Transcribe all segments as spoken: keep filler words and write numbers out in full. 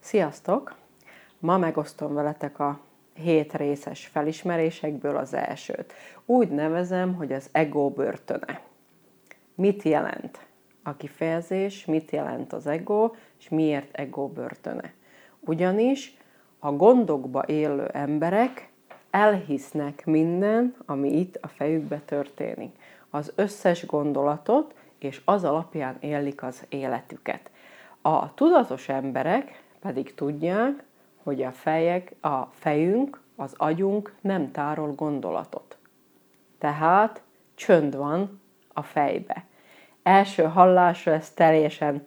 Sziasztok! Ma megosztom veletek a hét részes felismerésekből az elsőt. Úgy nevezem, hogy az ego börtöne. Mit jelent a kifejezés, mit jelent az ego, és miért ego börtöne? Ugyanis a gondokba élő emberek elhisznek minden, ami itt a fejükbe történik. Az összes gondolatot, és az alapján élik az életüket. A tudatos emberek pedig tudják, hogy a, fejek, a fejünk, az agyunk nem tárol gondolatot. Tehát csönd van a fejbe. Első hallásra ez teljesen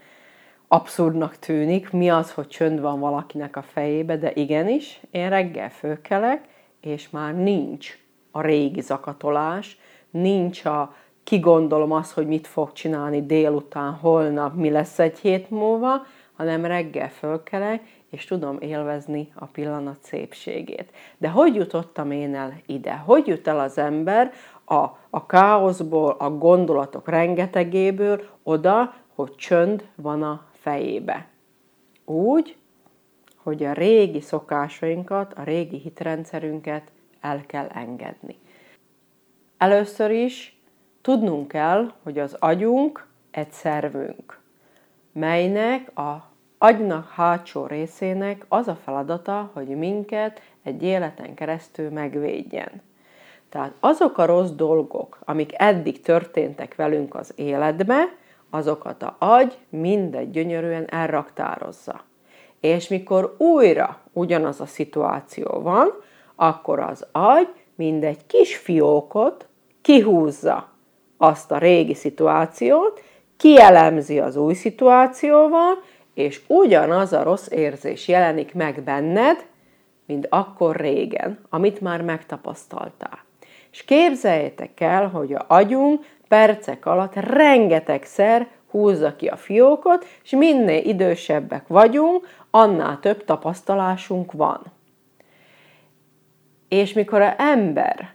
abszurdnak tűnik, mi az, hogy csönd van valakinek a fejébe, de igenis, én reggel fölkelek, és már nincs a régi zakatolás, nincs a kigondolom azt, hogy mit fog csinálni délután, holnap, mi lesz egy hét múlva, hanem reggel fölkelek, és tudom élvezni a pillanat szépségét. De hogy jutottam én el ide? Hogy jut el az ember a, a káoszból, a gondolatok rengetegéből oda, hogy csönd van a fejébe? Úgy, hogy a régi szokásainkat, a régi hitrendszerünket el kell engedni. Először is tudnunk kell, hogy az agyunk egy szervünk, melynek a agynak hátsó részének az a feladata, hogy minket egy életen keresztül megvédjen. Tehát azok a rossz dolgok, amik eddig történtek velünk az életbe, azokat az agy mindegy gyönyörűen elraktározza. És mikor újra ugyanaz a szituáció van, akkor az agy mindegy kis fiókot kihúzza azt a régi szituációt, kielemzi az új szituációval, és ugyanaz a rossz érzés jelenik meg benned, mint akkor régen, amit már megtapasztaltál. És képzeljétek el, hogy az agyunk percek alatt rengetegszer húzza ki a fiókot, és minél idősebbek vagyunk, annál több tapasztalásunk van. És mikor az ember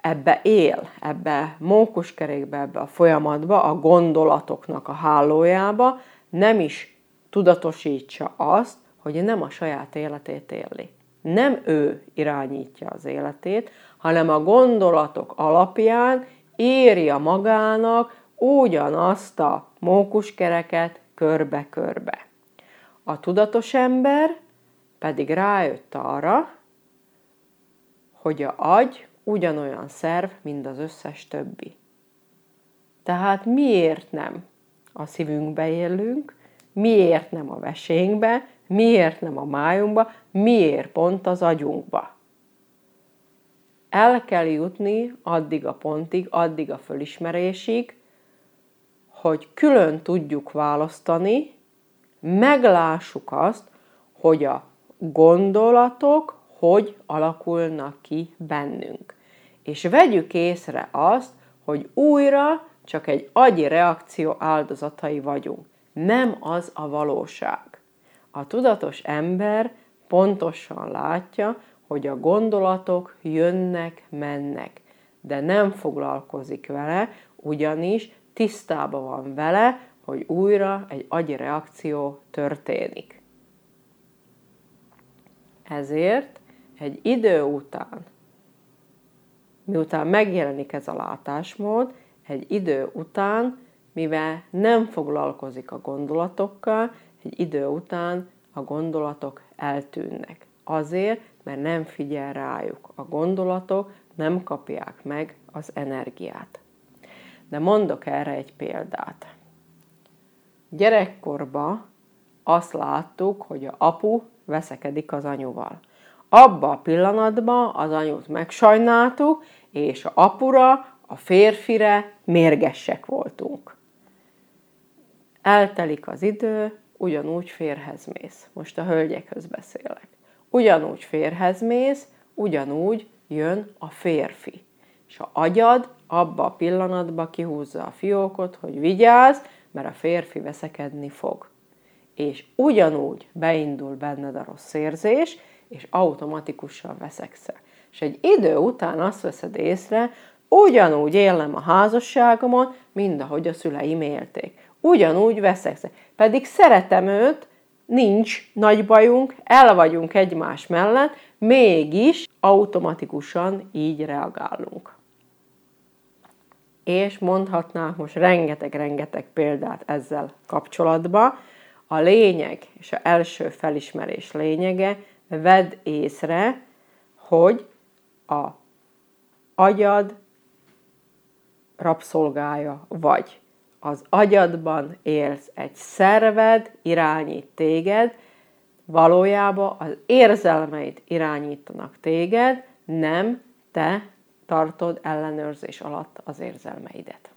ebbe él, ebbe mókuskerékbe, ebbe a folyamatba, a gondolatoknak a hálójába, nem is tudatosítsa azt, hogy nem a saját életét éli. Nem ő irányítja az életét, hanem a gondolatok alapján írja magának ugyanazt a mókuskereket körbe-körbe. A tudatos ember pedig rájött arra, hogy az agy ugyanolyan szerv, mint az összes többi. Tehát miért nem a szívünkbe élünk, miért nem a vesénkbe, miért nem a májunkba, miért pont az agyunkba? El kell jutni addig a pontig, addig a fölismerésig, hogy külön tudjuk választani, meglássuk azt, hogy a gondolatok hogy alakulnak ki bennünk. És vegyük észre azt, hogy újra csak egy agyi reakció áldozatai vagyunk. Nem az a valóság. A tudatos ember pontosan látja, hogy a gondolatok jönnek, mennek, de nem foglalkozik vele, ugyanis tisztában van vele, hogy újra egy agyi reakció történik. Ezért egy idő után, miután megjelenik ez a látásmód, egy idő után, mivel nem foglalkozik a gondolatokkal, egy idő után a gondolatok eltűnnek. Azért, mert nem figyel rájuk. A gondolatok nem kapják meg az energiát. De mondok erre egy példát. Gyerekkorban azt láttuk, hogy az apu veszekedik az anyuval. Abba a pillanatban az anyut megsajnáltuk, és az apura, a férfire mérgesek voltunk. Eltelik az idő, ugyanúgy férhez mész. Most a hölgyekhez beszélek. Ugyanúgy férhez mész, ugyanúgy jön a férfi. És az agyad abba a pillanatba kihúzza a fiókot, hogy vigyázz, mert a férfi veszekedni fog. És ugyanúgy beindul benned a rossz érzés, és automatikusan veszekszel. És egy idő után azt veszed észre, ugyanúgy élem a házasságomon, mint ahogy a szüleim élték. Ugyanúgy veszekszek. Pedig szeretem őt, nincs nagy bajunk, el vagyunk egymás mellett, mégis automatikusan így reagálunk. És mondhatnánk most rengeteg-rengeteg példát ezzel kapcsolatban. A lényeg és az első felismerés lényege, vedd észre, hogy a agyad rabszolgája vagy. Az agyadban élsz, egy szerved irányít téged, valójában az érzelmeid irányítanak téged, nem te tartod ellenőrzés alatt az érzelmeidet.